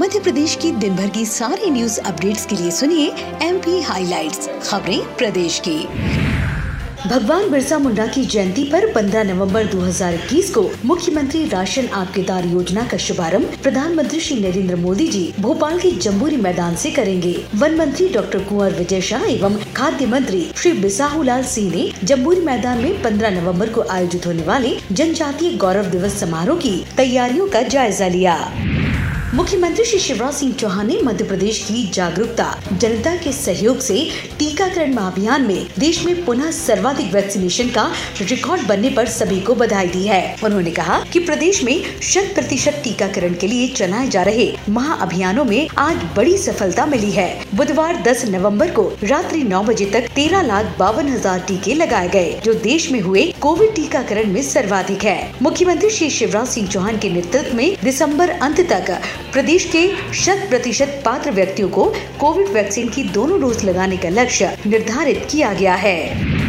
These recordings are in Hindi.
मध्य प्रदेश की दिन भर की सारी न्यूज अपडेट्स के लिए सुनिए एमपी हाइलाइट्स, खबरें प्रदेश की। भगवान बिरसा मुंडा की जयंती पर 15 नवंबर 2021 को मुख्यमंत्री राशन आपके द्वार योजना का शुभारंभ प्रधानमंत्री श्री नरेंद्र मोदी जी भोपाल के जम्बूरी मैदान से करेंगे। वन मंत्री डॉक्टर कुंवर विजय शाह एवं खाद्य मंत्री श्री बिसाहू लाल सिंह ने जम्बूरी मैदान में 15 नवंबर को आयोजित होने वाले जनजातीय गौरव दिवस समारोह की तैयारियों का जायजा लिया। मुख्यमंत्री श्री शिवराज सिंह चौहान ने मध्य प्रदेश की जागरूकता जनता के सहयोग से टीकाकरण महाअभियान में देश में पुनः सर्वाधिक वैक्सीनेशन का रिकॉर्ड बनने पर सभी को बधाई दी है। उन्होंने कहा कि प्रदेश में 100% टीकाकरण के लिए चलाए जा रहे महाअभियानों में आज बड़ी सफलता मिली है। बुधवार 10 नवम्बर को रात्रि 9 बजे तक 13,52,000 टीके लगाए गए, जो देश में हुए कोविड टीकाकरण में सर्वाधिक है। मुख्यमंत्री श्री शिवराज सिंह चौहान के नेतृत्व में दिसम्बर अंत तक प्रदेश के 100% पात्र व्यक्तियों को कोविड वैक्सीन की दोनों डोज लगाने का लक्ष्य निर्धारित किया गया है।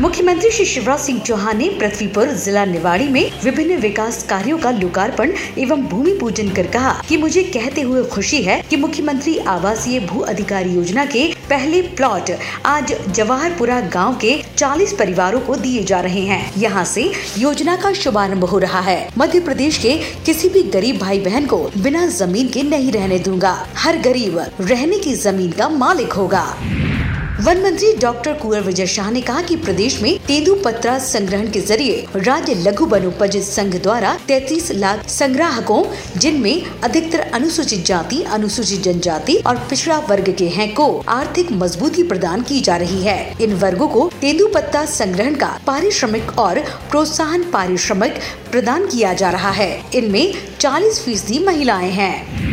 मुख्यमंत्री श्री शिवराज सिंह चौहान ने पृथ्वीपुर जिला निवाड़ी में विभिन्न विकास कार्यों का लोकार्पण एवं भूमि पूजन कर कहा कि मुझे कहते हुए खुशी है कि मुख्यमंत्री आवासीय भू अधिकार योजना के पहले प्लॉट आज जवाहरपुरा गांव के 40 परिवारों को दिए जा रहे हैं। यहां से योजना का शुभारंभ हो रहा है। मध्य प्रदेश के किसी भी गरीब भाई बहन को बिना जमीन के नहीं रहने दूंगा, हर गरीब रहने की जमीन का मालिक होगा। वन मंत्री डॉक्टर कुंवर विजय शाह ने कहा कि प्रदेश में तेंदूपत्ता संग्रहण के जरिए राज्य लघु वनोपज संघ द्वारा 33 लाख संग्राहकों, जिनमें अधिकतर अनुसूचित जाति, अनुसूचित जनजाति और पिछड़ा वर्ग के हैं, को आर्थिक मजबूती प्रदान की जा रही है। इन वर्गों को तेंदूपत्ता संग्रहण का पारिश्रमिक और प्रोत्साहन पारिश्रमिक प्रदान किया जा रहा है। इनमें 40% महिलाएं हैं।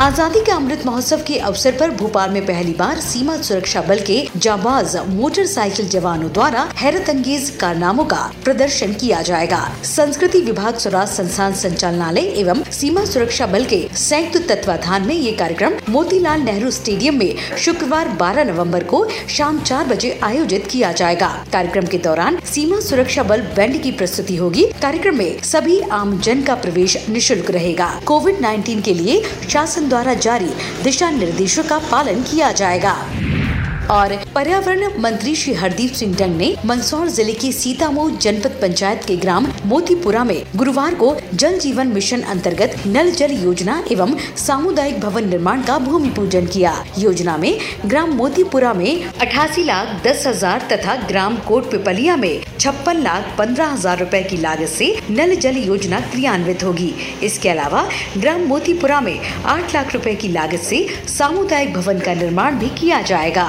आजादी के अमृत महोत्सव के अवसर पर भोपाल में पहली बार सीमा सुरक्षा बल के जाबाज मोटरसाइकिल जवानों द्वारा हैरतअंगेज कारनामों का प्रदर्शन किया जाएगा। संस्कृति विभाग, स्वराज संस्थान संचालनालय एवं सीमा सुरक्षा बल के संयुक्त तत्वाधान में ये कार्यक्रम मोतीलाल नेहरू स्टेडियम में शुक्रवार 12 नवम्बर को शाम 4 बजे आयोजित किया जाएगा। कार्यक्रम के दौरान सीमा सुरक्षा बल बैंड की प्रस्तुति होगी। कार्यक्रम में सभी आम जन का प्रवेश निःशुल्क रहेगा। कोविड-19 के लिए शासन द्वारा जारी दिशा निर्देशों का पालन किया जाएगा। और पर्यावरण मंत्री श्री हरदीप सिंह डंग ने मंदसौर जिले की सीतामऊ जनपद पंचायत के ग्राम मोतीपुरा में गुरुवार को जल जीवन मिशन अंतर्गत नल जल योजना एवं सामुदायिक भवन निर्माण का भूमि पूजन किया। योजना में ग्राम मोतीपुरा में 88,10,000 तथा ग्राम कोट पिपलिया में 56,15,000 रूपए की लागत से नल जल योजना क्रियान्वित होगी। इसके अलावा ग्राम मोतीपुरा में 8 लाख रूपए की लागत से सामुदायिक भवन का निर्माण भी किया जाएगा।